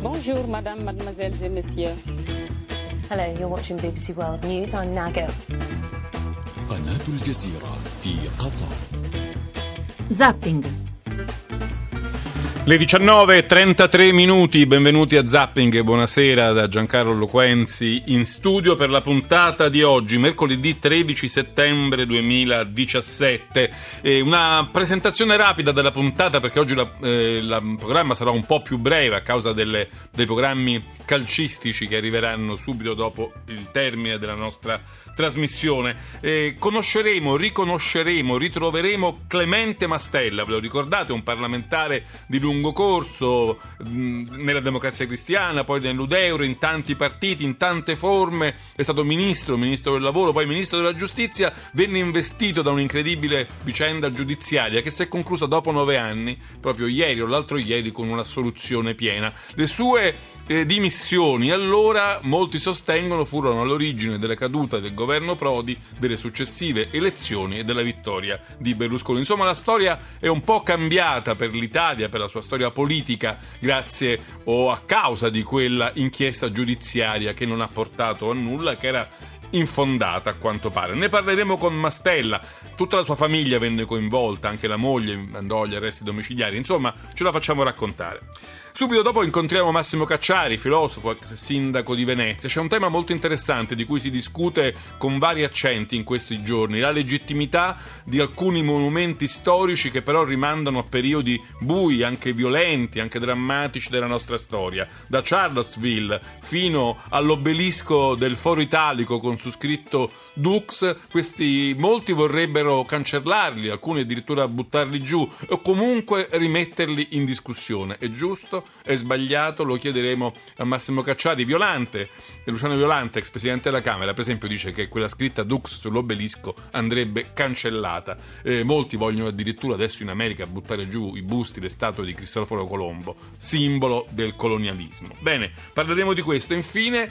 Buongiorno, madame, mademoiselles et messieurs. Hello, you're watching BBC World News. I'm Nago. قناة الجزيرة في قطر. Zapping. Le 19:33 minuti, benvenuti a Zapping e buonasera da Giancarlo Loquenzi in studio per la puntata di oggi, mercoledì 13 settembre 2017. Una presentazione rapida della puntata perché oggi la programma sarà un po' più breve a causa dei programmi calcistici che arriveranno subito dopo il termine della nostra trasmissione. Conosceremo, riconosceremo, ritroveremo Clemente Mastella, ve lo ricordate? Un parlamentare di lungo corso nella Democrazia Cristiana, poi nell'Udeuro, in tanti partiti, in tante forme, è stato ministro del lavoro, poi ministro della giustizia, venne investito da un'incredibile vicenda giudiziaria che si è conclusa dopo 9 anni, proprio ieri o l'altro ieri, con un'assoluzione piena. Le sue dimissioni, allora, molti sostengono, furono all'origine della caduta del governo Prodi, delle successive elezioni e della vittoria di Berlusconi. Insomma, la storia è un po' cambiata per l'Italia, per la sua storia politica, grazie o a causa di quella inchiesta giudiziaria che non ha portato a nulla, che era infondata a quanto pare. Ne parleremo con Mastella, tutta la sua famiglia venne coinvolta, anche la moglie andò agli arresti domiciliari, insomma ce la facciamo raccontare. Subito dopo incontriamo Massimo Cacciari, filosofo, ex sindaco di Venezia. C'è un tema molto interessante di cui si discute con vari accenti in questi giorni, la legittimità di alcuni monumenti storici che però rimandano a periodi bui, anche violenti, anche drammatici della nostra storia, da Charlottesville fino all'obelisco del Foro Italico con su scritto Dux. Questi molti vorrebbero cancellarli, alcuni addirittura buttarli giù o comunque rimetterli in discussione. È giusto? È sbagliato? Lo chiederemo a Massimo Cacciari. Luciano Violante, ex presidente della Camera, per esempio, dice che quella scritta Dux sull'obelisco andrebbe cancellata. Molti vogliono addirittura adesso in America buttare giù i busti, le statue di Cristoforo Colombo, simbolo del colonialismo. Bene, parleremo di questo. Infine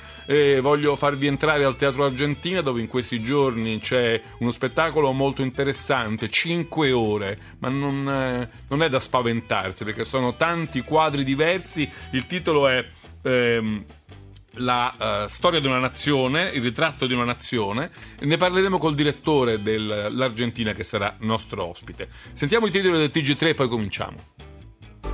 voglio farvi entrare al Teatro Argentina, dove in questi giorni c'è uno spettacolo molto interessante, 5 ore, ma non è da spaventarsi perché sono tanti quadri diversi. Il titolo è la storia di una nazione, il ritratto di una nazione. Ne parleremo col direttore dell'Argentina che sarà nostro ospite. Sentiamo i titoli del TG3 e poi cominciamo.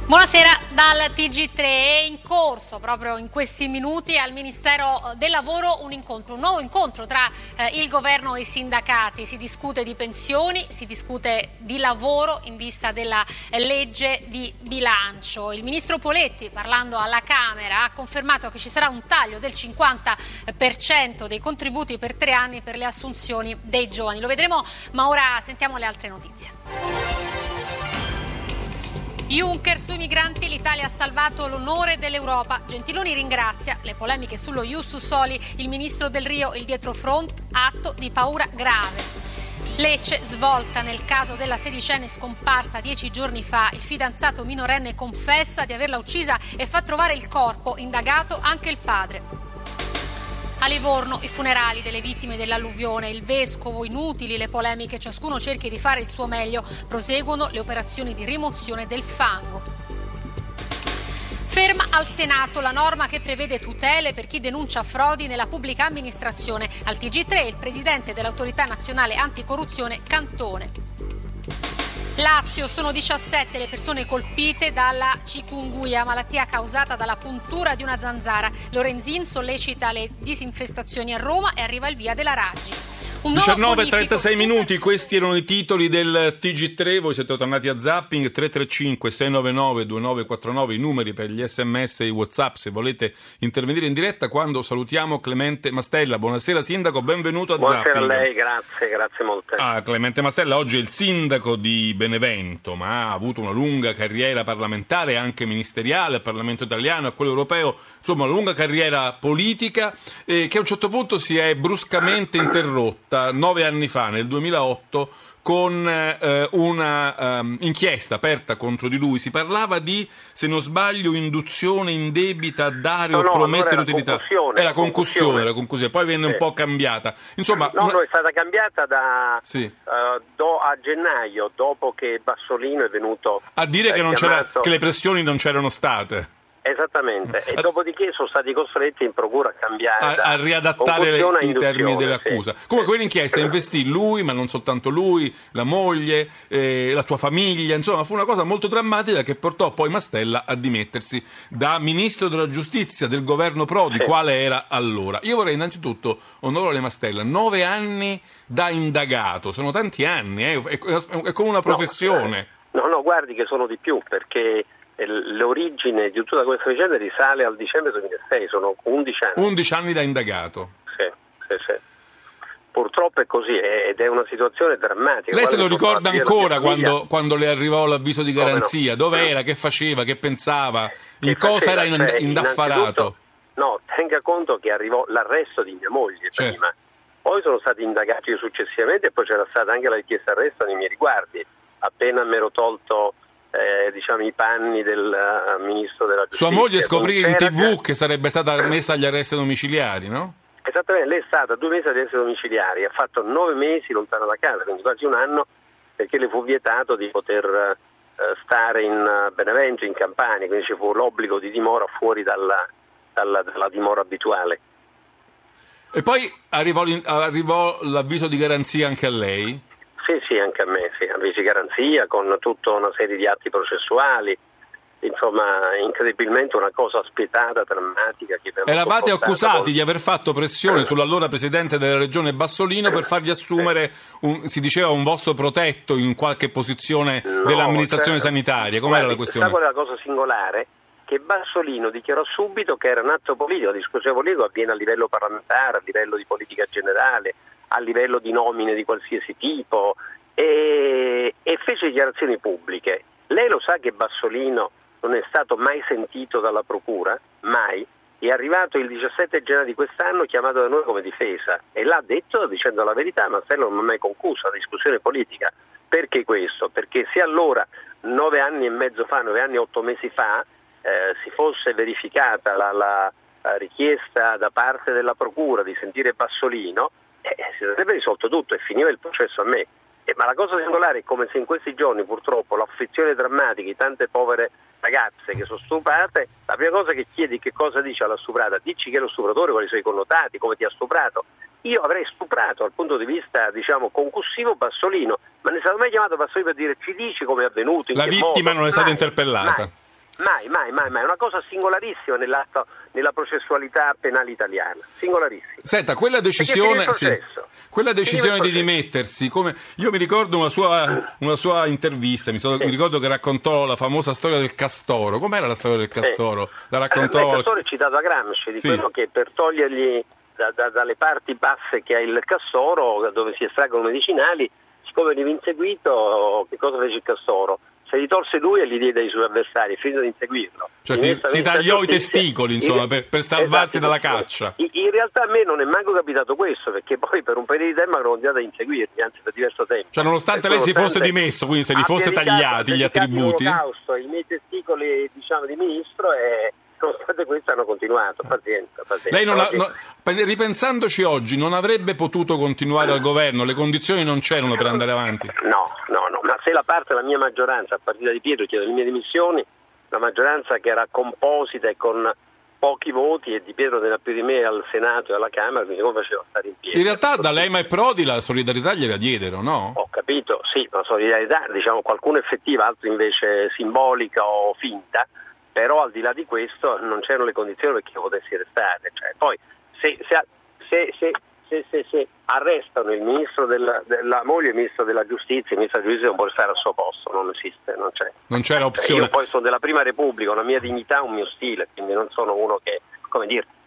Buonasera dal TG3. È in corso proprio in questi minuti al Ministero del Lavoro un nuovo incontro tra il governo e i sindacati. Si discute di pensioni, si discute di lavoro in vista della legge di bilancio. Il ministro Poletti, parlando alla Camera, ha confermato che ci sarà un taglio del 50% dei contributi per 3 anni per le assunzioni dei giovani. Lo vedremo, ma ora sentiamo le altre notizie. Juncker sui migranti, l'Italia ha salvato l'onore dell'Europa. Gentiloni ringrazia. Le polemiche sullo Ius Soli, il ministro Del Rio, il dietrofront, atto di paura grave. Lecce svolta nel caso della sedicenne scomparsa 10 giorni fa. Il fidanzato minorenne confessa di averla uccisa e fa trovare il corpo, indagato anche il padre. A Livorno i funerali delle vittime dell'alluvione, il vescovo, inutili le polemiche, ciascuno cerchi di fare il suo meglio, proseguono le operazioni di rimozione del fango. Ferma al Senato la norma che prevede tutele per chi denuncia frodi nella pubblica amministrazione. Al TG3 il presidente dell'Autorità Nazionale Anticorruzione Cantone. Lazio, sono 17 le persone colpite dalla chikungunya, malattia causata dalla puntura di una zanzara. Lorenzin sollecita le disinfestazioni a Roma e arriva il via della Raggi. 19:36 minuti, questi erano i titoli del TG3. Voi siete tornati a Zapping. 335-699-2949 i numeri per gli sms e i whatsapp se volete intervenire in diretta. Quando salutiamo Clemente Mastella. Buonasera sindaco, benvenuto a Zapping. Buonasera a lei, grazie molte. Clemente Mastella oggi è il sindaco di Benevento, ma ha avuto una lunga carriera parlamentare, anche ministeriale, al Parlamento italiano, a quello europeo, insomma una lunga carriera politica che a un certo punto si è bruscamente interrotta 9 anni fa, nel 2008, con una inchiesta aperta contro di lui. Si parlava di, se non sbaglio, induzione indebita a dare o promettere utilità. Era concussione. Poi venne un po' cambiata. Insomma, è stata cambiata a gennaio, dopo che Bassolino è venuto a dire che le pressioni non c'erano state. Esattamente, e dopodiché sono stati costretti in procura a cambiare, a riadattare i termini dell'accusa. Sì. Comunque quell'inchiesta investì lui, ma non soltanto lui, la moglie, la tua famiglia, insomma fu una cosa molto drammatica che portò poi Mastella a dimettersi da ministro della giustizia del governo Prodi, quale era allora. Io vorrei innanzitutto, onorevole Mastella, 9 anni da indagato, sono tanti anni, è come una professione. No, guardi che sono di più, perché l'origine di tutta questa vicenda risale al dicembre 2006, sono 11 anni. 11 anni da indagato. Sì. Purtroppo è così, ed è una situazione drammatica. Lei se lo ricorda ancora quando le arrivò l'avviso di garanzia? Dov'era? Che faceva? Che pensava? Era indaffarato? No, tenga conto che arrivò l'arresto di mia moglie prima, poi sono stati indagati io successivamente e poi c'era stata anche la richiesta d'arresto nei miei riguardi, appena mi ero tolto i panni del ministro della giustizia. Sua moglie scoprì in TV che sarebbe stata messa agli arresti domiciliari, no? Esattamente, lei è stata 2 mesi agli arresti domiciliari, ha fatto 9 mesi lontana da casa, quindi quasi un anno, perché le fu vietato di poter stare in Benevento, in Campania, quindi ci fu l'obbligo di dimora fuori dalla dimora abituale. E poi arrivò l'avviso di garanzia anche a lei? Sì, anche a me, avvisi garanzia con tutta una serie di atti processuali, insomma incredibilmente una cosa spietata, drammatica. Eravate accusati di aver fatto pressione sull'allora presidente della regione Bassolino per fargli assumere, si diceva, un vostro protetto in qualche posizione dell'amministrazione sanitaria. Com'era la questione? Qual è la cosa singolare? Che Bassolino dichiarò subito che era un atto politico, la discussione politica avviene a livello parlamentare, a livello di politica generale, a livello di nomine di qualsiasi tipo, e fece dichiarazioni pubbliche. Lei lo sa che Bassolino non è stato mai sentito dalla procura, mai, è arrivato il 17 gennaio di quest'anno chiamato da noi come difesa e l'ha detto dicendo la verità, ma Mastella non ha mai concluso la discussione politica. Perché questo? Perché se allora 9 anni e mezzo fa, 9 anni e 8 mesi fa, si fosse verificata la richiesta da parte della procura di sentire Bassolino, si sarebbe risolto tutto e finiva il processo a me. Ma la cosa singolare è come se in questi giorni purtroppo l'afflizione drammatica di tante povere ragazze che sono stuprate, la prima cosa che chiedi che cosa dice alla stuprata, dici che è lo stupratore, quali sono i connotati, come ti ha stuprato. Io avrei stuprato dal punto di vista concussivo Bassolino, ma non è stato mai chiamato Bassolino per dire ci dici come è avvenuto, in che modo. La vittima non è stata interpellata. Mai, è una cosa singolarissima nella processualità penale italiana, singolarissima. Senta, quella decisione di dimettersi, come io mi ricordo una sua intervista, mi ricordo che raccontò la famosa storia del castoro. Com'era la storia del castoro? La raccontò. Il castoro è citato a Gramsci, di quello che per togliergli dalle parti basse che ha il castoro, dove si estraggono medicinali, siccome veniva inseguito, che cosa fece il castoro? Se li tolse lui e li diede ai suoi avversari, finito di inseguirlo. Cioè si tagliò i testicoli, per salvarsi dalla caccia. In realtà a me non è manco capitato questo, perché poi per un periodo di tempo ero andato a inseguirli, anzi per diverso tempo. Cioè nonostante lei si fosse dimesso, quindi se li fosse tagliati gli attributi. I miei testicoli, di ministro, nonostante questo hanno continuato. Pazienza. Lei ripensandoci oggi, non avrebbe potuto continuare al governo? Le condizioni non c'erano per andare avanti? No, ma se la parte della mia maggioranza, a partire di Pietro, chiede le mie dimissioni, la maggioranza che era composita e con pochi voti, e Di Pietro ne ha più di me al Senato e alla Camera, quindi come faceva stare in piedi? In realtà da Lema e Prodi la solidarietà gliela diedero, no? Ho capito, sì, ma solidarietà, qualcuno effettiva, altro invece simbolica o finta. Però al di là di questo non c'erano le condizioni perché io potessi restare. Poi se arrestano il ministro della moglie, il ministro della giustizia, il ministro della giustizia non può restare al suo posto, non esiste, non c'è. Non c'era opzione. Io poi sono della Prima Repubblica, una mia dignità, un mio stile, quindi non sono uno che,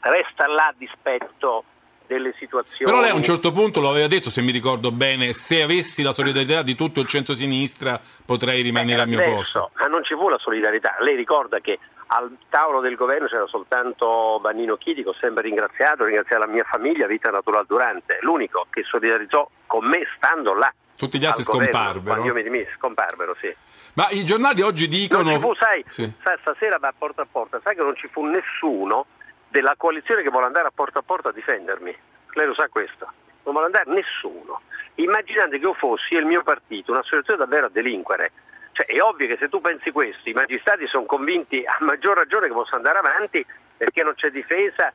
resta là a dispetto delle situazioni. Però lei a un certo punto lo aveva detto, se mi ricordo bene, se avessi la solidarietà di tutto il centro-sinistra potrei rimanere al mio posto. Ma non ci fu la solidarietà. Lei ricorda che al tavolo del governo c'era soltanto Bannino Chiti, che ho sempre ringraziato la mia famiglia, Rita Natural Durante, l'unico che solidarizzò con me stando là. Tutti gli altri scomparvero. Io mi dimisi, scomparvero, sì. Ma i giornali oggi dicono... Non ci fu, stasera va porta a porta, sai che non ci fu nessuno della coalizione che vuole andare a porta a difendermi. Lei lo sa questo. Non vuole andare nessuno. Immaginate che io fossi e il mio partito un'associazione davvero a delinquere. Cioè, è ovvio che se tu pensi questo, i magistrati sono convinti a maggior ragione che possa andare avanti, perché non c'è difesa,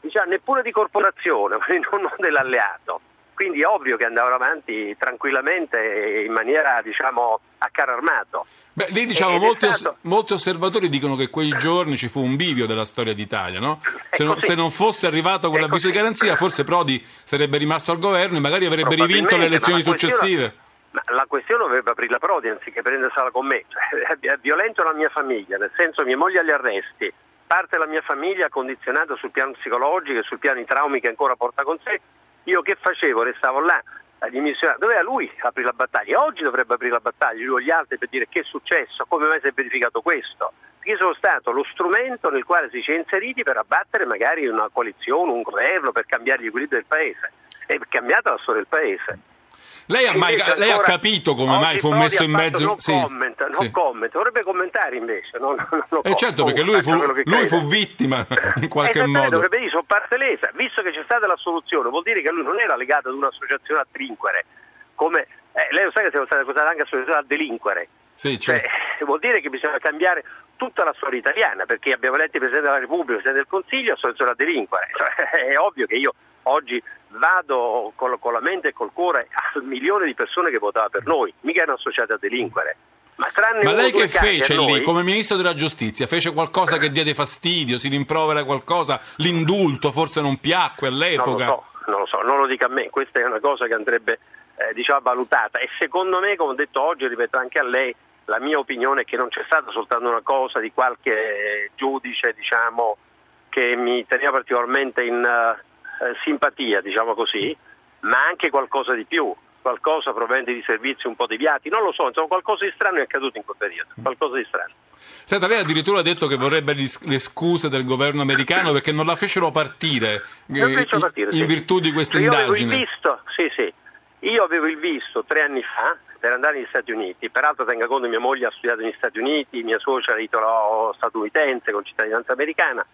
diciamo, neppure di corporazione, ma non dell'alleato. Quindi è ovvio che andavano avanti tranquillamente, in maniera, diciamo, a caro armato. Beh, lì, diciamo, molti osservatori dicono che quei giorni ci fu un bivio della storia d'Italia, no? Se non fosse arrivato quell'avviso di garanzia, forse Prodi sarebbe rimasto al governo e magari avrebbe rivinto le elezioni successive. Ma la questione doveva aprire la Prodi anziché prendersela con me. È violento la mia famiglia, nel senso, mia moglie agli arresti, parte la mia famiglia condizionata sul piano psicologico e sul piano di traumi che ancora porta con sé. Io che facevo? Restavo là, doveva lui aprire la battaglia. Oggi dovrebbe aprire la battaglia, lui o gli altri, per dire che è successo, come mai si è verificato questo. Perché sono stato lo strumento nel quale si è inseriti per abbattere magari una coalizione, un governo, per cambiare gli equilibri del paese. È cambiata la storia del paese. Lei ha capito come mai fu messo in mezzo? Non commenta, dovrebbe commentare invece. Non certo, perché lui fu vittima in qualche modo. Dovrebbe dire, sono parte lesa, visto che c'è stata l'assoluzione, vuol dire che lui non era legato ad un'associazione a trinquere. Come lei lo sa che siamo stati accusati anche associazione a delinquere. Sì, certo. Cioè, vuol dire che bisogna cambiare tutta la storia italiana, perché abbiamo eletto il Presidente della Repubblica, il Presidente del Consiglio, associazione a delinquere. Cioè, è ovvio che io oggi vado con la mente e col cuore al milione di persone che votava per noi, mica erano associate a delinquere. Ma lei che fece lì, come Ministro della Giustizia, fece qualcosa che diede fastidio, si rimprovera qualcosa, l'indulto forse non piacque all'epoca? Non lo so, non lo dica a me, questa è una cosa che andrebbe valutata, e secondo me, come ho detto oggi, ripeto anche a lei, la mia opinione è che non c'è stata soltanto una cosa di qualche giudice, diciamo, che mi teneva particolarmente in simpatia, diciamo così, ma anche qualcosa di più, qualcosa proveniente di servizi un po' deviati, non lo so, insomma, qualcosa di strano è accaduto in quel periodo, qualcosa di strano. Senta, lei addirittura ha detto che vorrebbe le scuse del governo americano perché non la fecero partire, in virtù di questa indagine. Io avevo il visto 3 anni fa per andare negli Stati Uniti, peraltro tenga conto che mia moglie ha studiato negli Stati Uniti, mia suocera è italo-statunitense con cittadinanza americana.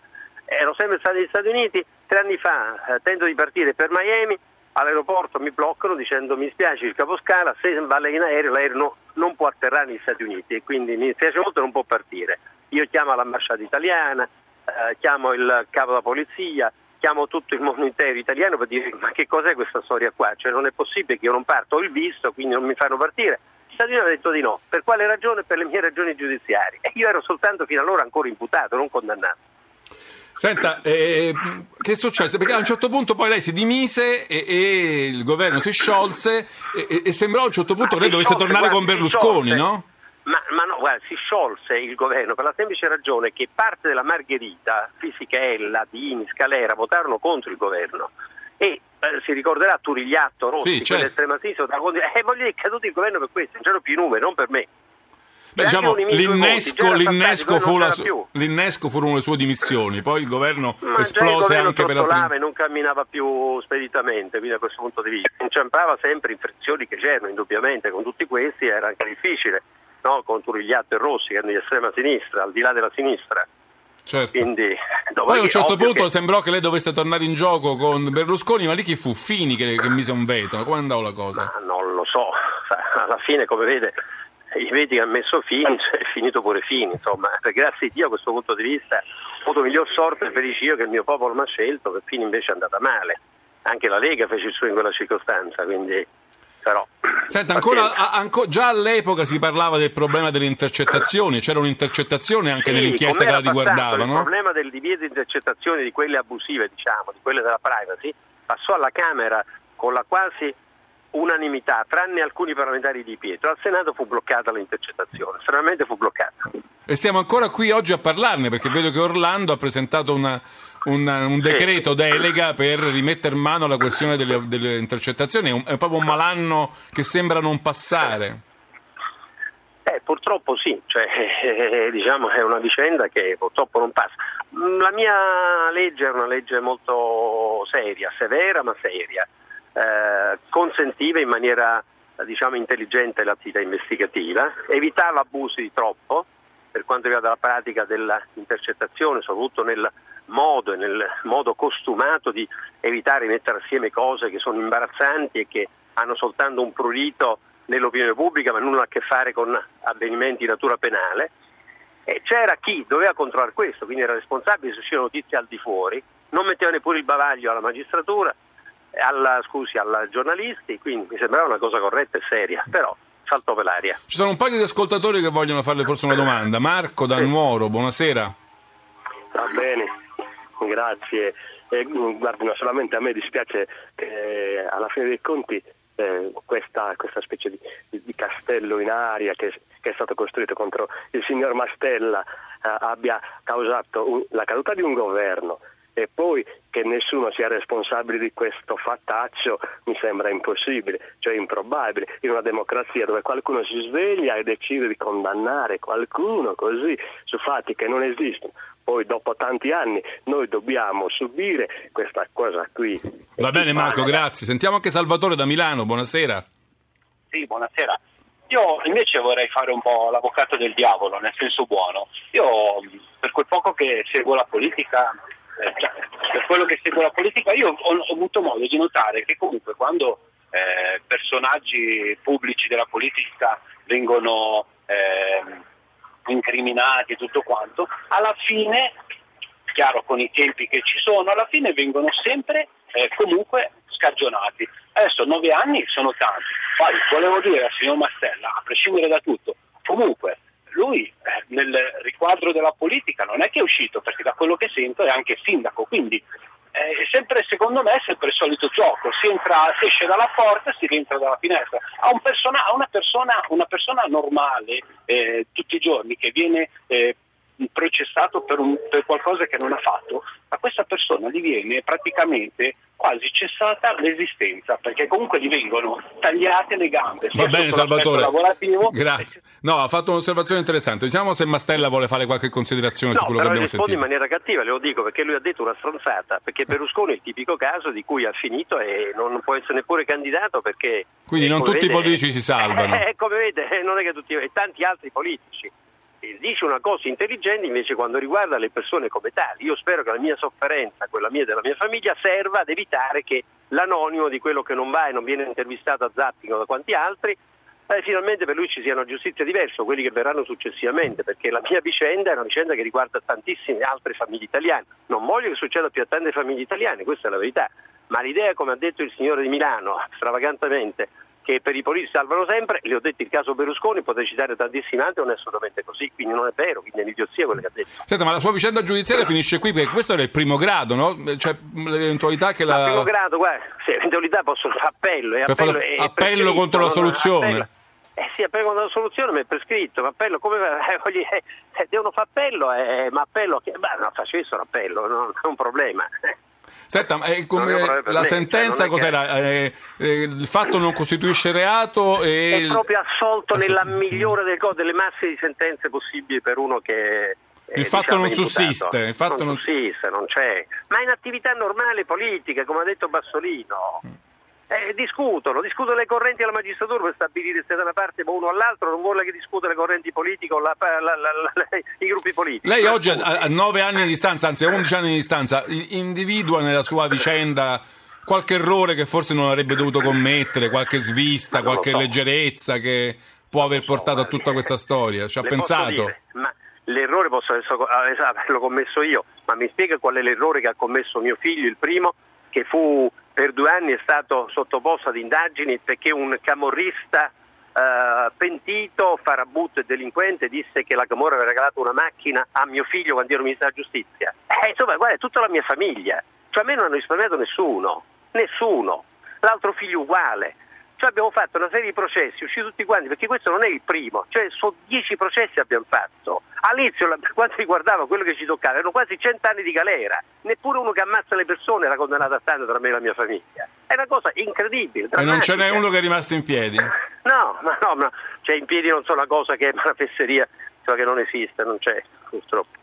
Ero sempre stato negli Stati Uniti, 3 anni fa tento di partire per Miami, all'aeroporto mi bloccano dicendo mi spiace il caposcala, se vale in aereo l'aereo non può atterrare negli Stati Uniti e quindi mi spiace molto, non può partire. Io chiamo l'ambasciata italiana, chiamo il capo della polizia, chiamo tutto il mondo intero italiano per dire ma che cos'è questa storia qua, cioè non è possibile che io non parto, ho il visto quindi non mi fanno partire. Gli Stati Uniti hanno detto di no, per quale ragione? Per le mie ragioni giudiziarie, e io ero soltanto fino allora ancora imputato, non condannato. Senta, che è successo? Perché a un certo punto poi lei si dimise e il governo si sciolse e sembrò a un certo punto che lei dovesse tornare con Berlusconi, no? Ma no, guarda, si sciolse il governo per la semplice ragione che parte della Margherita, Fisichella, Dini, Scalera, votarono contro il governo e si ricorderà Turigliatto, Rossi, sì, certo, quell'estrema sinistra, voglio dire, è caduto il governo per questo, non c'erano più i numeri, non per me. Beh, diciamo, l'innesco furono le sue dimissioni, poi il governo esplose anche per altri. E non camminava più speditamente, quindi da questo punto di vista inciampava sempre in frizioni che c'erano indubbiamente con tutti questi, era anche difficile, no? Con Turigliatto e Rossi che erano di estrema sinistra, al di là della sinistra. Certo. Quindi, poi a un certo punto sembrò che lei dovesse tornare in gioco con Berlusconi, ma lì chi fu? Fini che mise un veto, come andava la cosa? Ma non lo so, alla fine come vedi che ha messo Fini, cioè è finito pure Fini, insomma, perché grazie a Dio a questo punto di vista ho avuto miglior sorte e felice io che il mio popolo mi ha scelto, che Fini invece è andata male, anche la Lega fece il suo in quella circostanza, quindi però... Senta, già all'epoca si parlava del problema delle intercettazioni, c'era un'intercettazione anche nell'inchiesta che la riguardava, no? Il problema del divieto di intercettazioni, di quelle abusive, diciamo, di quelle della privacy, passò alla Camera con la quasi unanimità, tranne alcuni parlamentari di Pietro. Al Senato fu bloccata l'intercettazione, stranamente fu bloccata. E siamo ancora qui oggi a parlarne, perché vedo che Orlando ha presentato un decreto delega per rimettere mano alla questione delle intercettazioni, è proprio un malanno che sembra non passare. Purtroppo sì, diciamo è una vicenda che purtroppo non passa. La mia legge è una legge molto seria, severa ma seria. Consentiva in maniera diciamo intelligente l'attività investigativa, evitava abusi di troppo per quanto riguarda la pratica dell'intercettazione, soprattutto nel modo costumato di evitare di mettere assieme cose che sono imbarazzanti e che hanno soltanto un prurito nell'opinione pubblica, ma nulla a che fare con avvenimenti di natura penale, e c'era chi doveva controllare questo, quindi era responsabile se uscivano notizie al di fuori, non metteva neppure il bavaglio alla magistratura, ai giornalisti, quindi mi sembrava una cosa corretta e seria, però saltò per l'aria. Ci sono un paio di ascoltatori che vogliono farle forse una domanda. Marco da Nuoro, buonasera. Va bene, grazie. Guardi, solamente a me dispiace che alla fine dei conti questa specie di castello in aria che è stato costruito contro il signor Mastella abbia causato la caduta di un governo, e poi che nessuno sia responsabile di questo fattaccio mi sembra impossibile, cioè improbabile, in una democrazia dove qualcuno si sveglia e decide di condannare qualcuno così su fatti che non esistono. Poi dopo tanti anni noi dobbiamo subire questa cosa qui. Va bene Marco, grazie. Sentiamo anche Salvatore da Milano, buonasera. Sì, buonasera. Io invece vorrei fare un po' l'avvocato del diavolo, nel senso buono. Io per quel poco che seguo la politica, io ho avuto modo di notare che comunque quando personaggi pubblici della politica vengono incriminati e tutto quanto, alla fine, chiaro con i tempi che ci sono, alla fine vengono sempre comunque scagionati. Adesso 9 anni sono tanti, poi volevo dire al signor Mastella, a prescindere da tutto, comunque lui nel riquadro della politica non è che è uscito, perché da quello che sento è anche sindaco, quindi secondo me è sempre il solito gioco, si esce dalla porta e si rientra dalla finestra. Una persona normale tutti i giorni che viene processato per qualcosa che non ha fatto, a questa persona gli viene praticamente quasi cessata l'esistenza, perché comunque gli vengono tagliate le gambe. Va bene Salvatore, grazie. No, ha fatto un'osservazione interessante. Diciamo se Mastella vuole fare qualche considerazione su quello che abbiamo sentito. No, però rispondo in maniera cattiva, le lo dico, perché lui ha detto una stronzata, perché Berlusconi è il tipico caso di cui ha finito e non può essere neppure candidato, perché quindi non tutti i politici si salvano. Come vede, non è che tutti, e tanti altri politici. Dice una cosa intelligente invece quando riguarda le persone come tali. Io spero che la mia sofferenza, quella mia e della mia famiglia, serva ad evitare che l'anonimo di quello che non va e non viene intervistato a Zappino da quanti altri, finalmente per lui ci sia una giustizia diversa, quelli che verranno successivamente, perché la mia vicenda è una vicenda che riguarda tantissime altre famiglie italiane. Non voglio che succeda più a tante famiglie italiane, questa è la verità, ma l'idea, come ha detto il signore di Milano stravagantemente, che per i politici salvano sempre, le ho detto il caso Berlusconi, potrei citare tantissimi altri, non è assolutamente così, quindi non è vero, quindi è un'idiozia quello che ha detto. Senta, ma la sua vicenda giudiziaria finisce qui, perché questo era il primo grado, no? Cioè l'eventualità che la... Il primo grado, guarda, se l'eventualità possono fare appello. Appello contro la soluzione. Sì, appello contro la soluzione, ma è prescritto, ma appello come... devono fare appello, ma appello... Ma facessero appello, non è un problema. Senta, la sentenza cos'era? Il fatto non costituisce reato e... È proprio assolto nella migliore delle masse di sentenze possibili per uno che... Il fatto non sussiste, non c'è. Ma in attività normale politica, come ha detto Bassolino... discutono le correnti alla magistratura per stabilire se da una parte ma uno all'altro, non vuole che discuta le correnti politiche o i gruppi politici. Lei oggi a 9 anni di distanza, anzi a 11 anni di distanza, individua nella sua vicenda qualche errore che forse non avrebbe dovuto commettere, qualche svista, qualche leggerezza che può aver portato a tutta questa storia? Ci ha pensato? L'errore posso averlo commesso io, ma mi spiega qual è l'errore che ha commesso mio figlio, il primo, che fu... Per 2 anni è stato sottoposto ad indagini perché un camorrista pentito, farabutto e delinquente disse che la Camorra aveva regalato una macchina a mio figlio quando ero ministro della giustizia. Insomma, guarda, è tutta la mia famiglia. Cioè, a me non hanno risparmiato nessuno. L'altro figlio uguale. Cioè, abbiamo fatto una serie di processi, usciti tutti quanti, perché questo non è il primo. Cioè, sono 10 processi abbiamo fatto. All'inizio, per quanto riguardava quello che ci toccava, erano quasi 100 anni di galera. Neppure uno che ammazza le persone era condannato a tanto, tra me e la mia famiglia. È una cosa incredibile, drammatica. E non ce n'è uno che è rimasto in piedi? No. Cioè, in piedi non so una cosa che è una fesseria, cioè che non esiste, non c'è, purtroppo.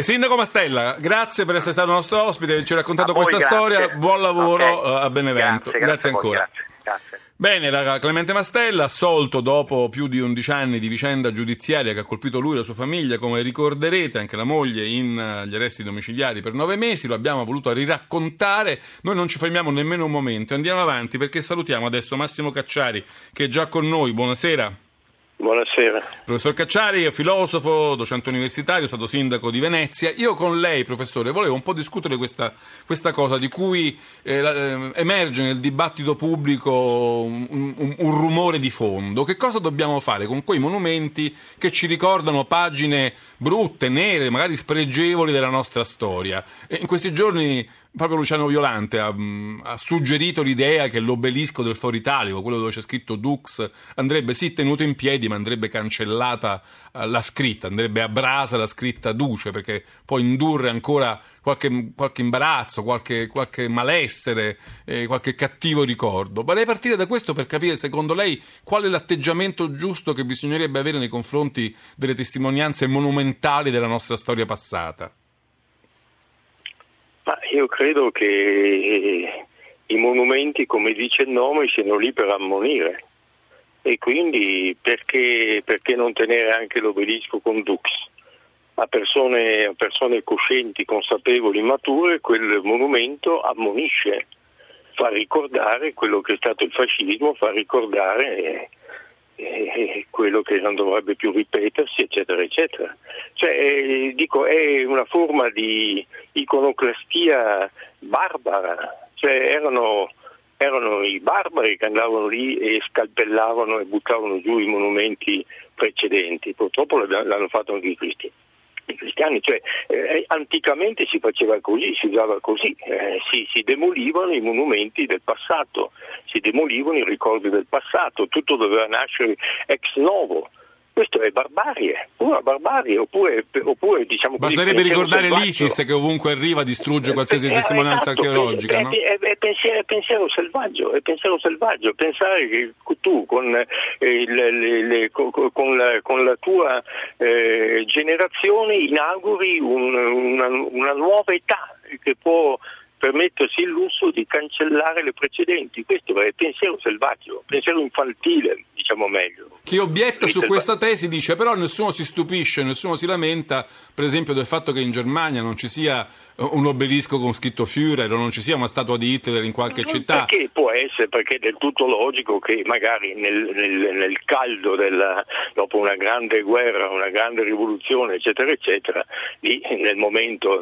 Sindaco Mastella, grazie per essere stato nostro ospite, ci ha raccontato questa storia. Buon lavoro a Benevento. Grazie ancora. Grazie. Bene, Clemente Mastella, assolto dopo più di 11 anni di vicenda giudiziaria che ha colpito lui e la sua famiglia, come ricorderete, anche la moglie gli arresti domiciliari per 9 mesi, lo abbiamo voluto riraccontare. Noi non ci fermiamo nemmeno un momento, andiamo avanti perché salutiamo adesso Massimo Cacciari, che è già con noi. Buonasera. Buonasera. Professor Cacciari è filosofo, docente universitario, è stato sindaco di Venezia. Io con lei, professore, volevo un po' discutere questa cosa di cui emerge nel dibattito pubblico un rumore di fondo. Che cosa dobbiamo fare con quei monumenti che ci ricordano pagine brutte, nere, magari spregevoli della nostra storia? E in questi giorni proprio Luciano Violante ha suggerito l'idea che l'obelisco del Foro Italico, quello dove c'è scritto Dux, andrebbe sì tenuto in piedi, ma andrebbe cancellata la scritta, andrebbe abrasa la scritta Duce, perché può indurre ancora qualche imbarazzo, qualche malessere, qualche cattivo ricordo. Vorrei partire da questo per capire, secondo lei, qual è l'atteggiamento giusto che bisognerebbe avere nei confronti delle testimonianze monumentali della nostra storia passata. Ma io credo che i monumenti, come dice il nome, siano lì per ammonire, e quindi perché non tenere anche l'obelisco con Dux? A persone coscienti, consapevoli, mature, quel monumento ammonisce, fa ricordare quello che è stato il fascismo, fa ricordare quello che non dovrebbe più ripetersi, eccetera eccetera. Cioè dico, è una forma di iconoclastia barbara. Cioè erano i barbari che andavano lì e scalpellavano e buttavano giù i monumenti precedenti. Purtroppo l'hanno fatto anche i cristiani. Cioè anticamente si faceva così, si usava così, si demolivano i monumenti del passato, si demolivano i ricordi del passato, tutto doveva nascere ex novo. Questo è barbarie, pura barbarie, oppure diciamo... Basterebbe ricordare l'ISIS che ovunque arriva distrugge qualsiasi testimonianza archeologica, no? È pensiero selvaggio, pensare che tu con la tua generazione inauguri una nuova età che può permettersi il lusso di cancellare le precedenti. Questo è pensiero selvaggio, pensiero infantile, diciamo meglio. Chi obietta su questa tesi dice però nessuno si stupisce, nessuno si lamenta, per esempio, del fatto che in Germania non ci sia un obelisco con scritto Führer o non ci sia una statua di Hitler in qualche città. Perché può essere, perché è del tutto logico che magari nel caldo dopo una grande guerra, una grande rivoluzione, eccetera eccetera, lì nel momento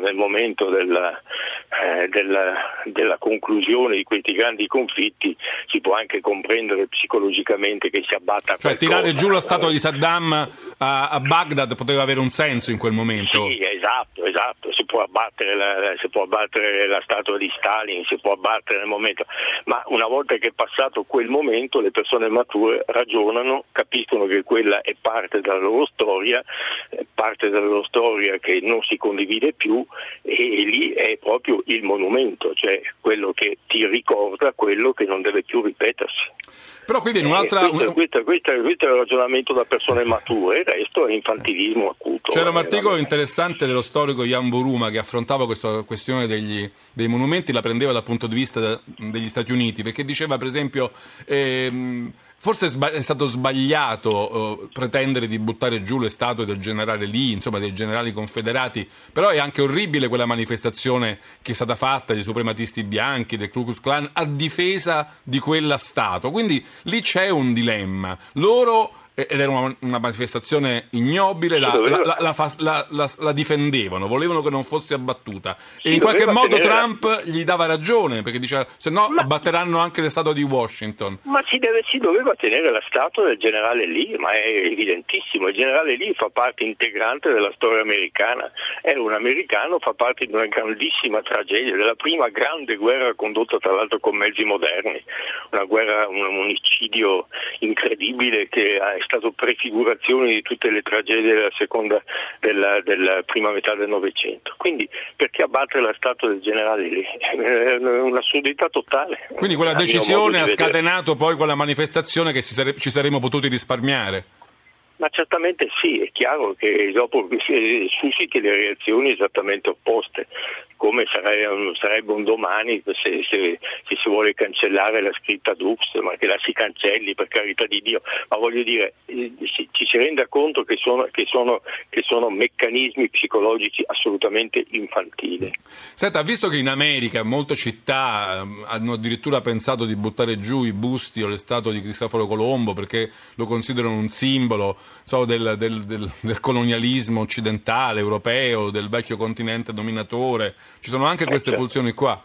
della conclusione di questi grandi conflitti si può anche comprendere psicologicamente che si abbatta, cioè qualcosa. Tirare giù la statua di Saddam a Baghdad poteva avere un senso in quel momento. Sì, esatto, si può abbattere la statua di Stalin, si può abbattere nel momento, ma una volta che è passato quel momento le persone mature ragionano, capiscono che quella è parte della loro storia che non si condivide più, e lì è proprio il monumento, cioè quello che ti ricorda quello che non deve più ripetersi. Però qui viene un'altra... Questo è il ragionamento da persone mature, il resto è infantilismo acuto. C'era un articolo interessante dello storico Jan Boruma che affrontava questa questione dei monumenti, la prendeva dal punto di vista degli Stati Uniti, perché diceva, per esempio... Forse è stato sbagliato pretendere di buttare giù le statue del generale Lee, insomma dei generali confederati, però è anche orribile quella manifestazione che è stata fatta dei suprematisti bianchi, del Ku Klux Klan, a difesa di quella statua. Quindi lì c'è un dilemma. Loro... ed era una manifestazione ignobile, la difendevano, volevano che non fosse abbattuta, e in qualche modo Trump gli dava ragione perché diceva se no abbatteranno anche le statue di Washington. Ma si doveva tenere la statua del generale Lee, ma è evidentissimo, il generale Lee fa parte integrante della storia americana, era un americano, fa parte di una grandissima tragedia, della prima grande guerra condotta tra l'altro con mezzi moderni, una guerra, un omicidio incredibile che è stato prefigurazione di tutte le tragedie della prima metà del Novecento. Quindi perché abbattere la statua del generale Lee? È un'assurdità totale. Quindi quella decisione ha scatenato poi quella manifestazione che ci saremmo potuti risparmiare. Ma certamente sì, è chiaro che dopo susciti le reazioni esattamente opposte, come sarebbe un domani se si vuole cancellare la scritta Dux, ma che la si cancelli, per carità di Dio, ma voglio dire, ci si renda conto che sono meccanismi psicologici assolutamente infantili. Senta, visto che in America molte città hanno addirittura pensato di buttare giù i busti o le statue di Cristoforo Colombo perché lo considerano un simbolo del colonialismo occidentale, europeo, del vecchio continente dominatore, ci sono anche queste pulsioni qua.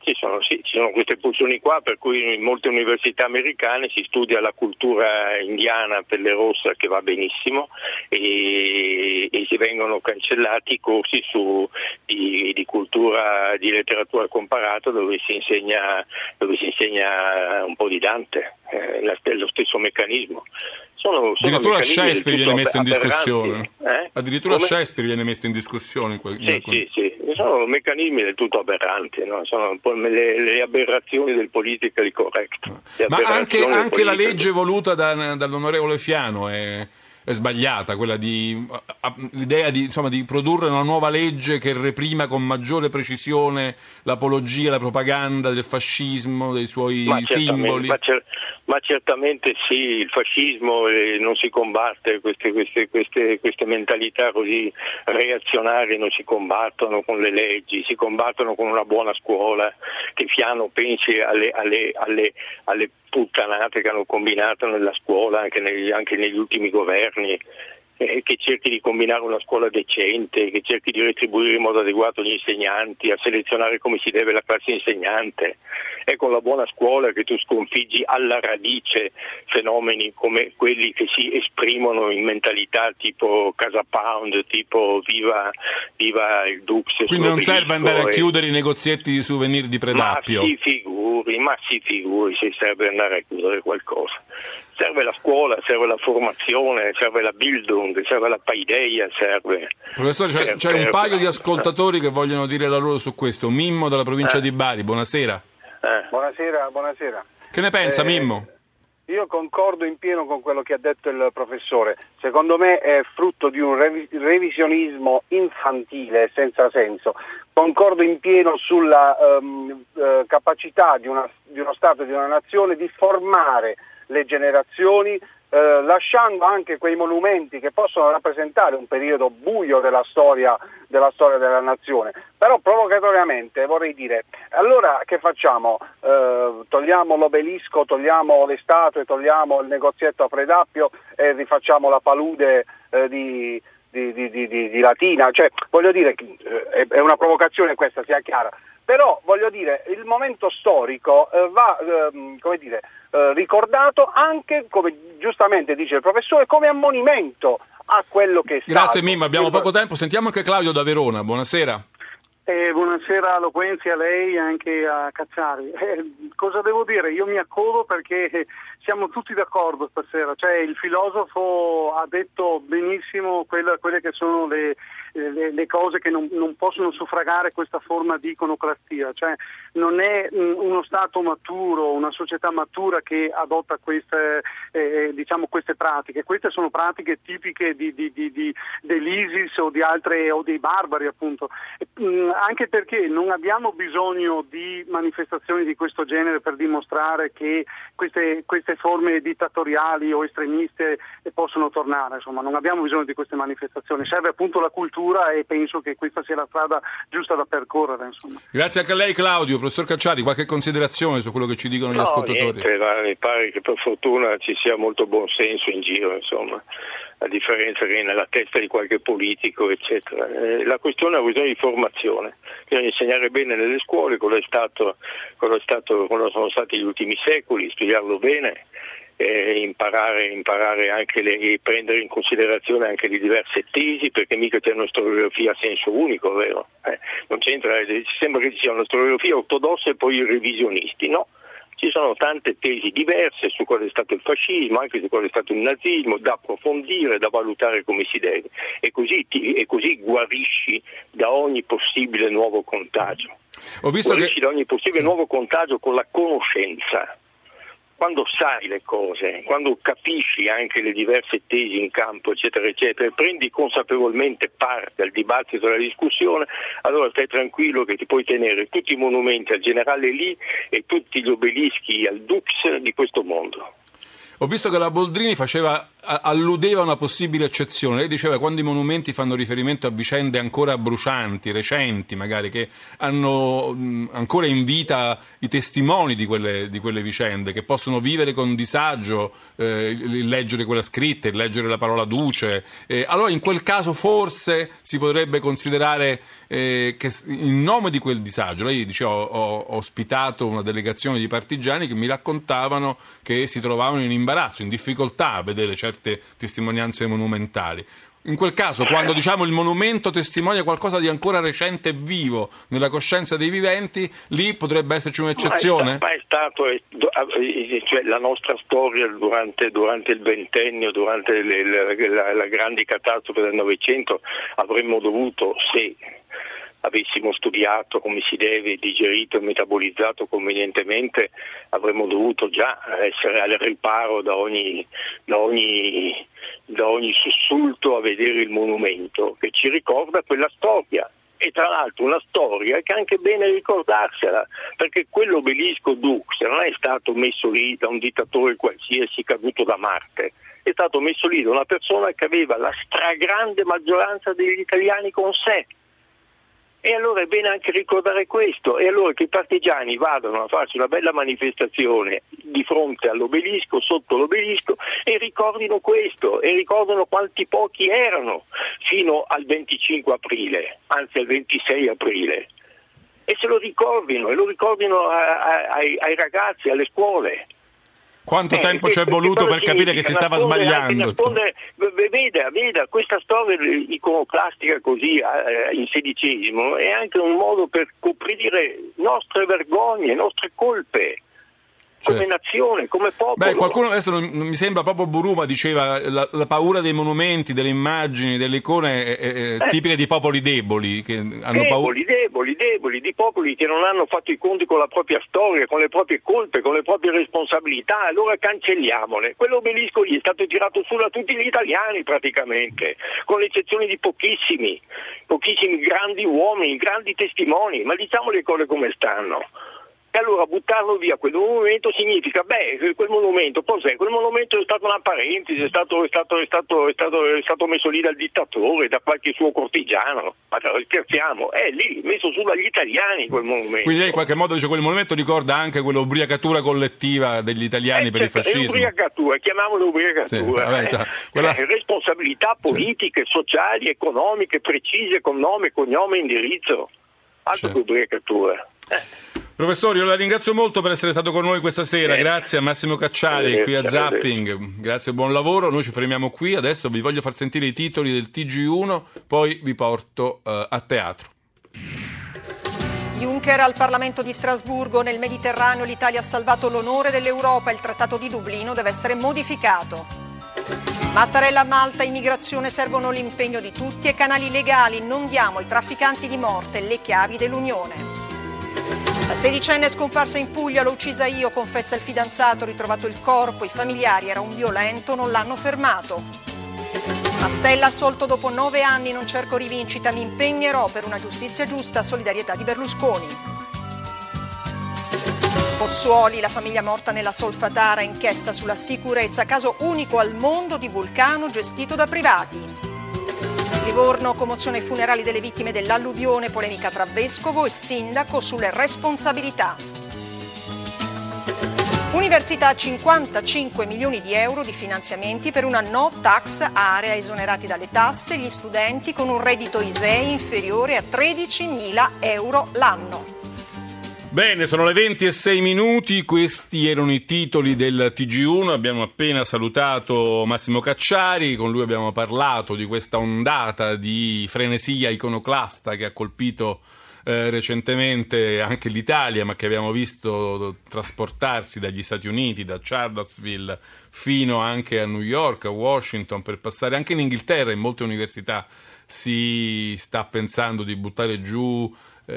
Ci sono queste pulsioni qua, per cui in molte università americane si studia la cultura indiana pelle rossa, che va benissimo, e si vengono cancellati i corsi di cultura, di letteratura comparata, dove si insegna un po' di Dante, lo stesso meccanismo. Addirittura Shakespeare viene messo in discussione. Addirittura Shakespeare viene messo in discussione. Sì. Sono meccanismi del tutto aberranti, no? Sono un po' le aberrazioni del politically correct. Ma anche la legge voluta dall'onorevole Fiano è sbagliata, quella l'idea di produrre una nuova legge che reprima con maggiore precisione l'apologia, la propaganda del fascismo, dei suoi simboli. Ma certamente sì, il fascismo non si combatte, queste mentalità così reazionarie non si combattono con le leggi, si combattono con una buona scuola, che Fiano pensi alle puttanate che hanno combinato nella scuola, anche negli ultimi governi, che cerchi di combinare una scuola decente, che cerchi di retribuire in modo adeguato gli insegnanti, a selezionare come si deve la classe insegnante. È con la buona scuola che tu sconfiggi alla radice fenomeni come quelli che si esprimono in mentalità tipo Casa Pound, tipo viva il Dux. Quindi non serve andare a chiudere i negozietti di souvenir di Predappio. Ma si figuri se serve andare a chiudere qualcosa. Serve la scuola, serve la formazione, serve la Bildung, serve la paideia, serve... Professore, c'è un paio di ascoltatori che vogliono dire la loro su questo. Mimmo dalla provincia di Bari, buonasera. Buonasera. Che ne pensa Mimmo? Io concordo in pieno con quello che ha detto il professore. Secondo me è frutto di un revisionismo infantile, senza senso. Concordo in pieno sulla capacità di uno Stato, di una nazione, di formare le generazioni, lasciando anche quei monumenti che possono rappresentare un periodo buio della storia della nazione. Però provocatoriamente vorrei dire, allora che facciamo? Togliamo l'obelisco, togliamo le statue, togliamo il negozietto a Predappio e rifacciamo la palude di Latina? Cioè, voglio dire, è una provocazione questa, sia chiara. Però, voglio dire, il momento storico va, ricordato anche, come giustamente dice il professore, come ammonimento a quello che è stato. Grazie Mimmo, abbiamo poco tempo. Sentiamo anche Claudio da Verona, buonasera. Buonasera Loquenzi, a lei e anche a Cacciari. Cosa devo dire? Io mi accodo perché siamo tutti d'accordo stasera, cioè il filosofo ha detto benissimo quelle che sono le cose che non possono suffragare questa forma di iconoclastia, cioè non è uno Stato maturo, una società matura che adotta queste pratiche. Queste sono pratiche tipiche dell'ISIS o di altre, o dei barbari appunto, anche perché non abbiamo bisogno di manifestazioni di questo genere per dimostrare che queste forme dittatoriali o estremiste possono tornare, insomma non abbiamo bisogno di queste manifestazioni, serve appunto la cultura e penso che questa sia la strada giusta da percorrere, insomma. Grazie anche a lei Claudio. Professor Cacciari, qualche considerazione su quello che ci dicono gli ascoltatori? Mi pare che per fortuna ci sia molto buon senso in giro, insomma, a differenza che nella testa di qualche politico eccetera. La questione ha bisogno di formazione, bisogna insegnare bene nelle scuole cosa sono stati gli ultimi secoli, studiarlo bene, imparare anche e prendere in considerazione anche le diverse tesi, perché mica c'è una storiografia a senso unico, vero? Non c'entra, sembra che ci sia una storiografia ortodossa e poi i revisionisti, no? Ci sono tante tesi diverse su qual è stato il fascismo, anche su qual è stato il nazismo, da approfondire, da valutare come si deve, e così guarisci da ogni possibile nuovo contagio. Guarisci da ogni possibile nuovo contagio con la conoscenza. quando sai le cose, quando capisci anche le diverse tesi in campo, eccetera, eccetera, e prendi consapevolmente parte al dibattito e alla discussione, allora stai tranquillo che ti puoi tenere tutti i monumenti al generale Lì e tutti gli obelischi al Dux di questo mondo. Ho visto che la Boldrini alludeva a una possibile eccezione. Lei diceva quando i monumenti fanno riferimento a vicende ancora brucianti, recenti magari, che hanno ancora in vita i testimoni di quelle vicende, che possono vivere con disagio il leggere quella scritta, il leggere la parola duce. Allora in quel caso forse si potrebbe considerare che in nome di quel disagio, lei diceva ho ospitato una delegazione di partigiani che mi raccontavano che si trovavano in imbarazzo, in difficoltà a vedere certe testimonianze monumentali. In quel caso, quando diciamo il monumento testimonia qualcosa di ancora recente e vivo nella coscienza dei viventi, lì potrebbe esserci un'eccezione? Ma è stato, cioè, la nostra storia durante il ventennio, durante la grande catastrofe del Novecento, avremmo dovuto, se avessimo studiato come si deve, digerito e metabolizzato convenientemente, avremmo dovuto già essere al riparo da ogni sussulto a vedere il monumento che ci ricorda quella storia. E tra l'altro una storia che è anche bene ricordarsela, perché quell'obelisco Dux non è stato messo lì da un dittatore qualsiasi caduto da Marte, è stato messo lì da una persona che aveva la stragrande maggioranza degli italiani con sé. E allora è bene anche ricordare questo, e allora che i partigiani vadano a farsi una bella manifestazione di fronte all'obelisco, sotto l'obelisco, e ricordino questo, e ricordano quanti pochi erano fino al 25 aprile, anzi al 26 aprile, e se lo ricordino, e lo ricordino ai ragazzi, alle scuole. Quanto tempo ci è voluto per capire che si stava sbagliando? Veda, questa storia iconoclastica così in XVI è anche un modo per coprire nostre vergogne, nostre colpe. Certo. Come nazione, come popolo. Beh, qualcuno adesso mi sembra proprio Buruma diceva la paura dei monumenti, delle immagini, delle icone tipiche di popoli deboli che hanno paura. Deboli, di popoli che non hanno fatto i conti con la propria storia, con le proprie colpe, con le proprie responsabilità. Allora cancelliamole. Quell'obelisco lì è stato tirato su da tutti gli italiani praticamente, con l'eccezione di pochissimi grandi uomini, grandi testimoni, ma diciamo le cose come stanno. E allora buttarlo via quel monumento significa, quel monumento cos'è? Quel monumento è stato una parentesi, è stato messo lì dal dittatore, da qualche suo cortigiano. Ma scherziamo, è lì, messo su dagli italiani quel monumento. Quindi lei in qualche modo dice quel monumento ricorda anche quell'ubriacatura collettiva degli italiani per il fascismo. Ubriacatura, chiamiamolo ubriacatura. Sì, responsabilità politiche, sociali, economiche, precise, con nome, cognome, indirizzo. Altro che ubriacatura. Professore, io la ringrazio molto per essere stato con noi questa sera. Grazie a Massimo Cacciari qui a Zapping. Grazie, buon lavoro. Noi ci fermiamo qui. Adesso vi voglio far sentire i titoli del TG1, poi vi porto a teatro. Juncker al Parlamento di Strasburgo. Nel Mediterraneo l'Italia ha salvato l'onore dell'Europa. Il Trattato di Dublino deve essere modificato. Mattarella a Malta. Immigrazione servono l'impegno di tutti e canali legali. Non diamo ai trafficanti di morte le chiavi dell'Unione. La sedicenne scomparsa in Puglia, l'ho uccisa io, confessa il fidanzato, ritrovato il corpo, i familiari, era un violento, non l'hanno fermato. Mastella assolto dopo 9 anni, non cerco rivincita, mi impegnerò per una giustizia giusta, solidarietà di Berlusconi. Pozzuoli, la famiglia morta nella Solfatara, inchiesta sulla sicurezza, caso unico al mondo di vulcano gestito da privati. Livorno, commozione ai funerali delle vittime dell'alluvione, polemica tra vescovo e sindaco sulle responsabilità. Università, 55 milioni di euro di finanziamenti per una no tax area, esonerati dalle tasse gli studenti con un reddito ISEE inferiore a 13.000 euro l'anno. Bene, sono le 20:06, questi erano i titoli del TG1, abbiamo appena salutato Massimo Cacciari, con lui abbiamo parlato di questa ondata di frenesia iconoclasta che ha colpito recentemente anche l'Italia, ma che abbiamo visto trasportarsi dagli Stati Uniti, da Charlottesville fino anche a New York, a Washington, per passare anche in Inghilterra. In molte università si sta pensando di buttare giù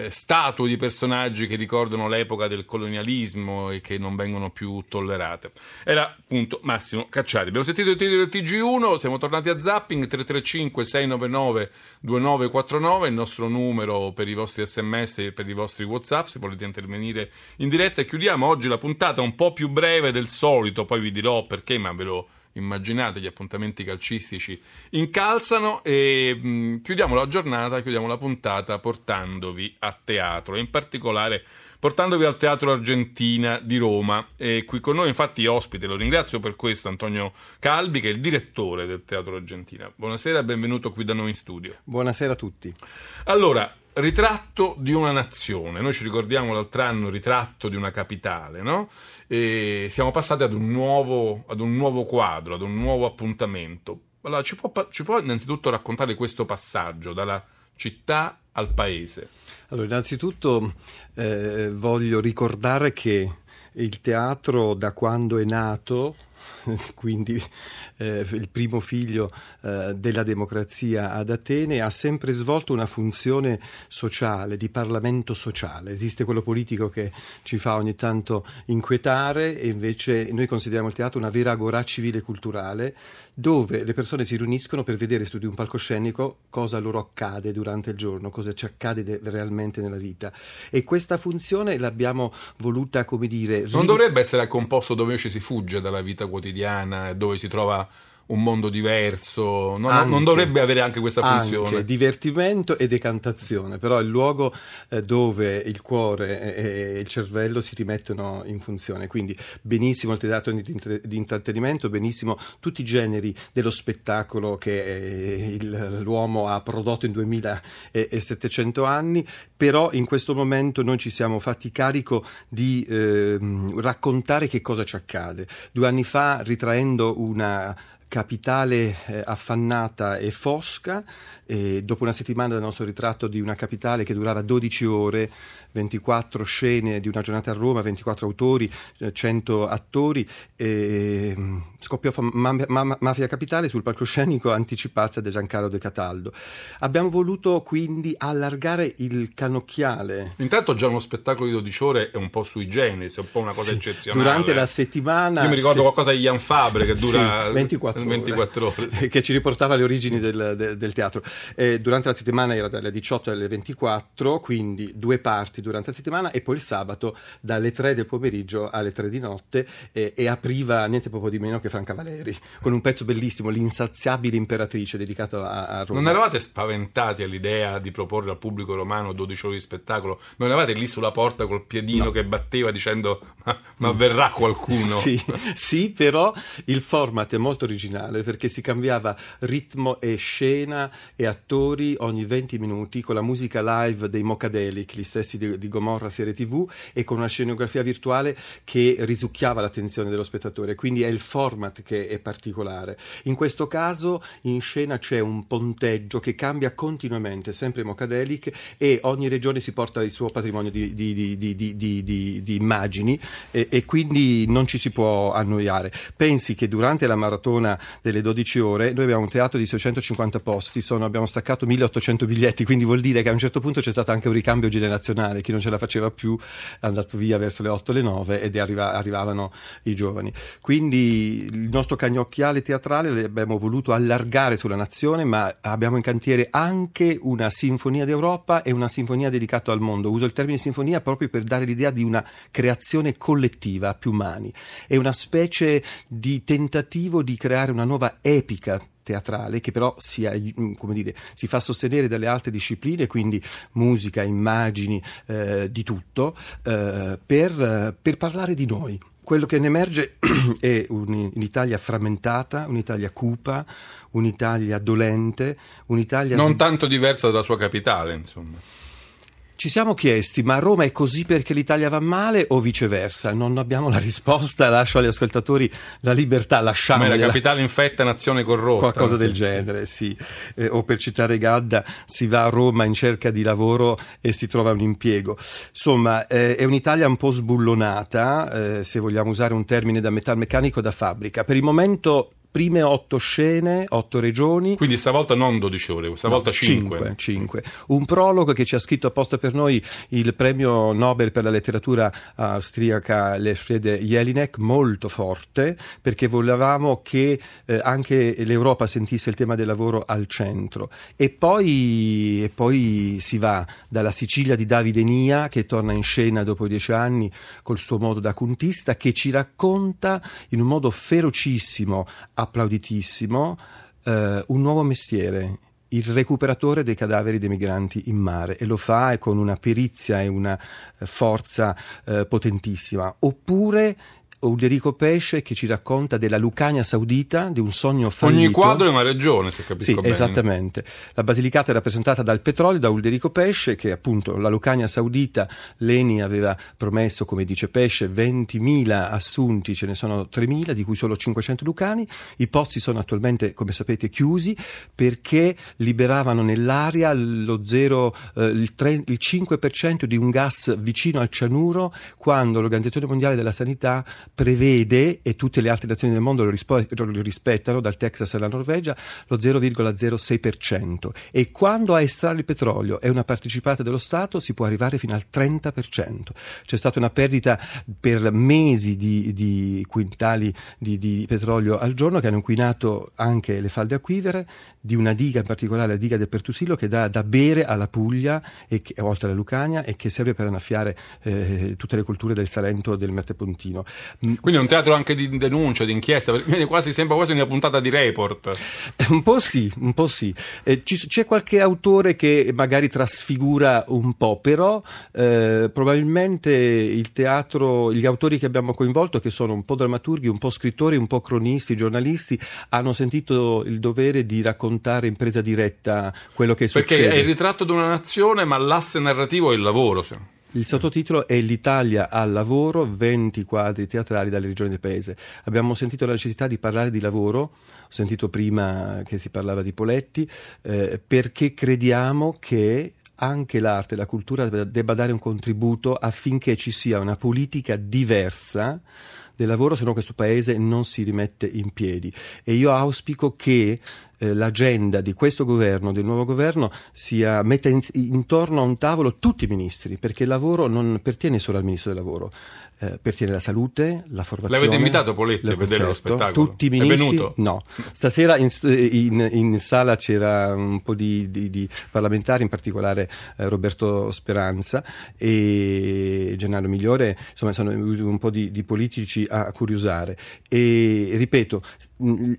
statue di personaggi che ricordano l'epoca del colonialismo e che non vengono più tollerate. Era appunto Massimo Cacciari. Abbiamo sentito il titolo del TG1, siamo tornati a zapping. 335 699 2949, il nostro numero per i vostri sms e per i vostri WhatsApp se volete intervenire in diretta. E chiudiamo oggi la puntata un po' più breve del solito, poi vi dirò perché, ma ve lo immaginate, gli appuntamenti calcistici incalzano. E chiudiamo la giornata, chiudiamo la puntata portandovi a teatro, in particolare portandovi al Teatro Argentina di Roma. E qui con noi infatti ospite, lo ringrazio per questo, Antonio Calbi, che è il direttore del Teatro Argentina. Buonasera, benvenuto qui da noi in studio. Buonasera a tutti. Allora, ritratto di una nazione. Noi ci ricordiamo l'altro anno Ritratto di una capitale, no? E siamo passati ad un nuovo quadro, ad un nuovo appuntamento. Allora, ci può innanzitutto raccontare questo passaggio dalla città al paese? Allora, innanzitutto voglio ricordare che il teatro, da quando è nato, quindi il primo figlio della democrazia ad Atene, ha sempre svolto una funzione sociale, di parlamento sociale. Esiste quello politico che ci fa ogni tanto inquietare, e invece noi consideriamo il teatro una vera agorà civile e culturale, dove le persone si riuniscono per vedere su di un palcoscenico cosa loro accade durante il giorno, cosa ci accade realmente nella vita. E questa funzione l'abbiamo voluta, come dire... Non dovrebbe essere al composto dove ci si fugge dalla vita quotidiana, dove si trova un mondo diverso, non dovrebbe avere anche questa funzione? Anche divertimento e decantazione, però è il luogo dove il cuore e il cervello si rimettono in funzione. Quindi benissimo il teatro di intrattenimento, benissimo tutti i generi dello spettacolo che l'uomo ha prodotto in 2700 anni, però in questo momento noi ci siamo fatti carico di raccontare che cosa ci accade. 2 anni fa, ritraendo una capitale affannata e fosca, e dopo una settimana dal nostro ritratto di una capitale che durava 12 ore, 24 scene di una giornata a Roma, 24 autori, 100 attori, scoppiò Mafia Capitale sul palcoscenico, anticipata da Giancarlo De Cataldo. Abbiamo voluto quindi allargare il cannocchiale. Intanto già uno spettacolo di 12 ore è un po' sui generis, è un po' una cosa eccezionale. Durante la settimana... Io mi ricordo qualcosa di Jan Fabre che dura 24 ore. Che ci riportava alle origini del teatro. Durante la settimana era dalle 18 alle 24, quindi 2 parti durante la settimana, e poi il sabato dalle 3 del pomeriggio alle 3 di notte, e apriva niente poco di meno che Franca Valeri con un pezzo bellissimo, L'insaziabile imperatrice, dedicato a Roma. Non eravate spaventati all'idea di proporre al pubblico romano 12 ore di spettacolo? Non eravate lì sulla porta col piedino che batteva dicendo ma verrà qualcuno? Sì, però il format è molto originale, perché si cambiava ritmo e scena e attori ogni 20 minuti con la musica live dei Mocadelic, gli stessi di Gomorra serie TV, e con una scenografia virtuale che risucchiava l'attenzione dello spettatore. Quindi è il format che è particolare. In questo caso in scena c'è un ponteggio che cambia continuamente, sempre Mocadelic, e ogni regione si porta il suo patrimonio di immagini, e quindi non ci si può annoiare. Pensi che durante la maratona delle 12 ore noi abbiamo un teatro di 650 posti, abbiamo staccato 1800 biglietti, quindi vuol dire che a un certo punto c'è stato anche un ricambio generazionale. Chi non ce la faceva più è andato via verso le 8 o le 9 ed arrivavano i giovani. Quindi il nostro cagnocchiale teatrale l'abbiamo voluto allargare sulla nazione, ma abbiamo in cantiere anche una sinfonia d'Europa e una sinfonia dedicata al mondo. Uso il termine sinfonia proprio per dare l'idea di una creazione collettiva a più mani. È una specie di tentativo di creare una nuova epica teatrale che però si fa sostenere dalle altre discipline, quindi musica, immagini, di tutto, per parlare di noi. Quello che ne emerge è un'Italia frammentata, un'Italia cupa, un'Italia dolente, un'Italia... Non tanto diversa dalla sua capitale, insomma. Ci siamo chiesti, ma Roma è così perché l'Italia va male o viceversa? Non abbiamo la risposta, lascio agli ascoltatori la libertà, lasciamo. Ma la capitale infetta, nazione corrotta. Qualcosa del genere, sì. O per citare Gadda, si va a Roma in cerca di lavoro e si trova un impiego. Insomma, è un'Italia un po' sbullonata, se vogliamo usare un termine da metalmeccanico da fabbrica. Per il momento... Prime 8 scene, 8 regioni. Quindi stavolta non 12 ore, questa volta 5. Un prologo che ci ha scritto apposta per noi il premio Nobel per la letteratura austriaca Elfriede Jelinek, molto forte, perché volevamo che anche l'Europa sentisse il tema del lavoro al centro. E poi si va dalla Sicilia di Davide Nia, che torna in scena dopo 10 anni col suo modo da contista, che ci racconta in un modo ferocissimo, applauditissimo, un nuovo mestiere, il recuperatore dei cadaveri dei migranti in mare, e lo fa con una perizia e una forza potentissima. Oppure Ulderico Pesce, che ci racconta della Lucania Saudita, di un sogno fallito. Ogni quadro è una regione, se capisco bene. Sì, esattamente. La Basilicata è rappresentata dal petrolio, da Ulderico Pesce, che appunto la Lucania Saudita, l'ENI aveva promesso, come dice Pesce, 20.000 assunti, ce ne sono 3.000, di cui solo 500 lucani. I pozzi sono attualmente, come sapete, chiusi perché liberavano nell'aria il 5% di un gas vicino al cianuro, quando l'Organizzazione Mondiale della Sanità prevede, e tutte le altre nazioni del mondo lo rispettano, dal Texas alla Norvegia, lo 0,06%, e quando a estrarre il petrolio è una partecipata dello Stato si può arrivare fino al 30%. C'è stata una perdita per mesi di quintali di petrolio al giorno, che hanno inquinato anche le falde acquifere di una diga, in particolare la diga del Pertusillo, che dà da bere alla Puglia, e che, oltre alla Lucania, e che serve per annaffiare tutte le colture del Salento e del Mattepontino. Quindi è un teatro anche di denuncia, di inchiesta, perché quasi sembra quasi una puntata di Report. Un po' sì. C'è qualche autore che magari trasfigura un po', però probabilmente il teatro, gli autori che abbiamo coinvolto, che sono un po' drammaturghi, un po' scrittori, un po' cronisti, giornalisti, hanno sentito il dovere di raccontare in presa diretta quello che succede. Perché è il ritratto di una nazione, ma l'asse narrativo è il lavoro, sì. Il sottotitolo è l'Italia al lavoro, 20 quadri teatrali dalle regioni del paese. Abbiamo sentito la necessità di parlare di lavoro, ho sentito prima che si parlava di Poletti, perché crediamo che anche l'arte e la cultura debba dare un contributo affinché ci sia una politica diversa del lavoro, se no questo paese non si rimette in piedi. E io auspico che l'agenda di questo governo, del nuovo governo, sia metta intorno a un tavolo tutti i ministri, perché il lavoro non pertiene solo al ministro del lavoro, pertiene la salute, la formazione. L'avete invitato Poletti a vedere lo spettacolo? Tutti i ministri. È venuto? No. Stasera in sala c'era un po' di parlamentari, in particolare Roberto Speranza e Gennaro Migliore, insomma sono un po' di politici a curiosare. E ripeto,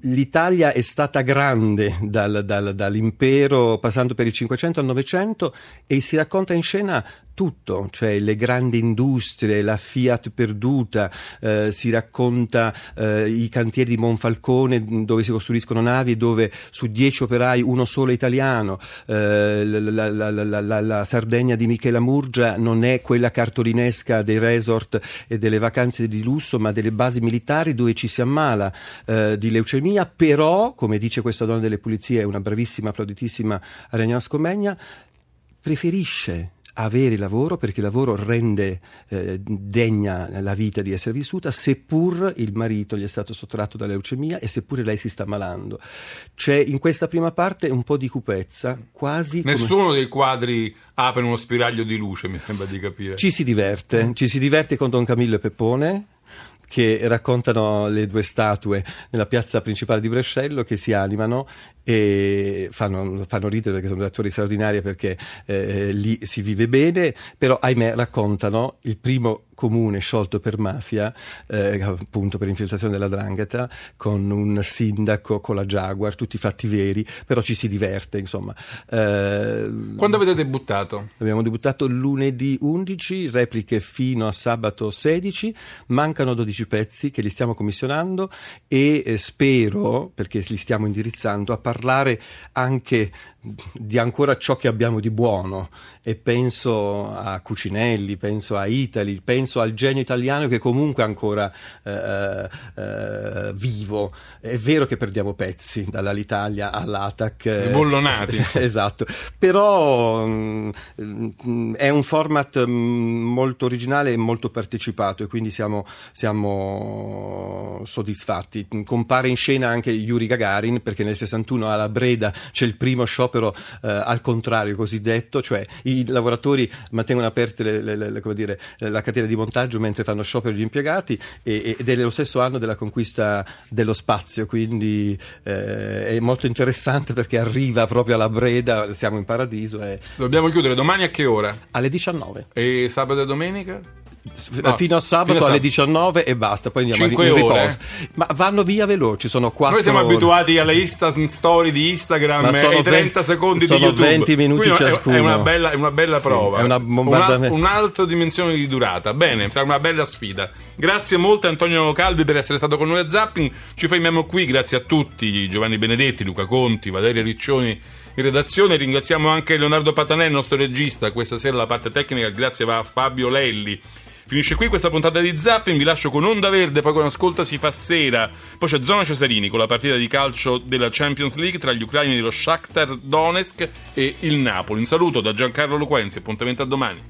l'Italia è stata grande dall'impero, passando per il 500 al 900, e si racconta in scena tutto, cioè le grandi industrie, la Fiat perduta, si racconta i cantieri di Monfalcone, dove si costruiscono navi, dove su 10 operai uno solo è italiano, la Sardegna di Michela Murgia non è quella cartolinesca dei resort e delle vacanze di lusso, ma delle basi militari dove ci si ammala di leucemia. Però, come dice questa donna delle pulizie, una bravissima, applauditissima Arianna Scomegna, preferisce avere lavoro, perché il lavoro rende degna la vita di essere vissuta, seppur il marito gli è stato sottratto da leucemia e seppure lei si sta ammalando. C'è in questa prima parte un po' di cupezza, quasi. Nessuno dei quadri apre uno spiraglio di luce, mi sembra di capire. Ci si diverte con Don Camillo e Peppone, che raccontano le due statue nella piazza principale di Brescello che si animano e fanno ridere, perché sono due attori straordinari, perché lì si vive bene, però ahimè raccontano il primo comune sciolto per mafia, appunto per infiltrazione della 'ndrangheta, con un sindaco, con la Jaguar, tutti fatti veri, però ci si diverte, insomma. Quando avete debuttato? Abbiamo debuttato lunedì 11, repliche fino a sabato 16, mancano 12 pezzi che li stiamo commissionando, e spero, perché li stiamo indirizzando, a parlare anche di ancora ciò che abbiamo di buono, e penso a Cucinelli, penso a Itali, penso al genio italiano che comunque è ancora vivo. È vero che perdiamo pezzi dall'Alitalia all'Atac, sbollonati, esatto, però è un format molto originale e molto partecipato, e quindi siamo soddisfatti. Compare in scena anche Yuri Gagarin, perché nel 61 alla Breda c'è il primo sciopero al contrario cosiddetto, cioè i lavoratori mantengono aperte la catena di montaggio mentre fanno sciopero gli impiegati, ed è lo stesso anno della conquista dello spazio, quindi è molto interessante perché arriva proprio alla Breda, siamo in paradiso. Dobbiamo chiudere domani a che ora? Alle 19. E sabato e domenica? No, fino a sabato alle 19 e basta, poi andiamo in riposo. Ma vanno via veloci, sono 4 ore. Noi siamo abituati alle Insta story di Instagram e 30 secondi di YouTube, sono 20 minuti quindi ciascuno. È una bella prova, è un'altra dimensione di durata. Bene, sarà una bella sfida. Grazie molto Antonio Calbi per essere stato con noi a Zapping. Ci fermiamo qui, grazie a tutti: Giovanni Benedetti, Luca Conti, Valeria Riccioni in redazione. Ringraziamo anche Leonardo Patanè, il nostro regista. Questa sera la parte tecnica grazie va a Fabio Lelli. Finisce qui questa puntata di Zapping, vi lascio con Onda Verde, poi con Ascolta si fa sera, poi c'è Zona Cesarini con la partita di calcio della Champions League tra gli ucraini dello Shakhtar Donetsk e il Napoli. Un saluto da Giancarlo Loquenzi, appuntamento a domani.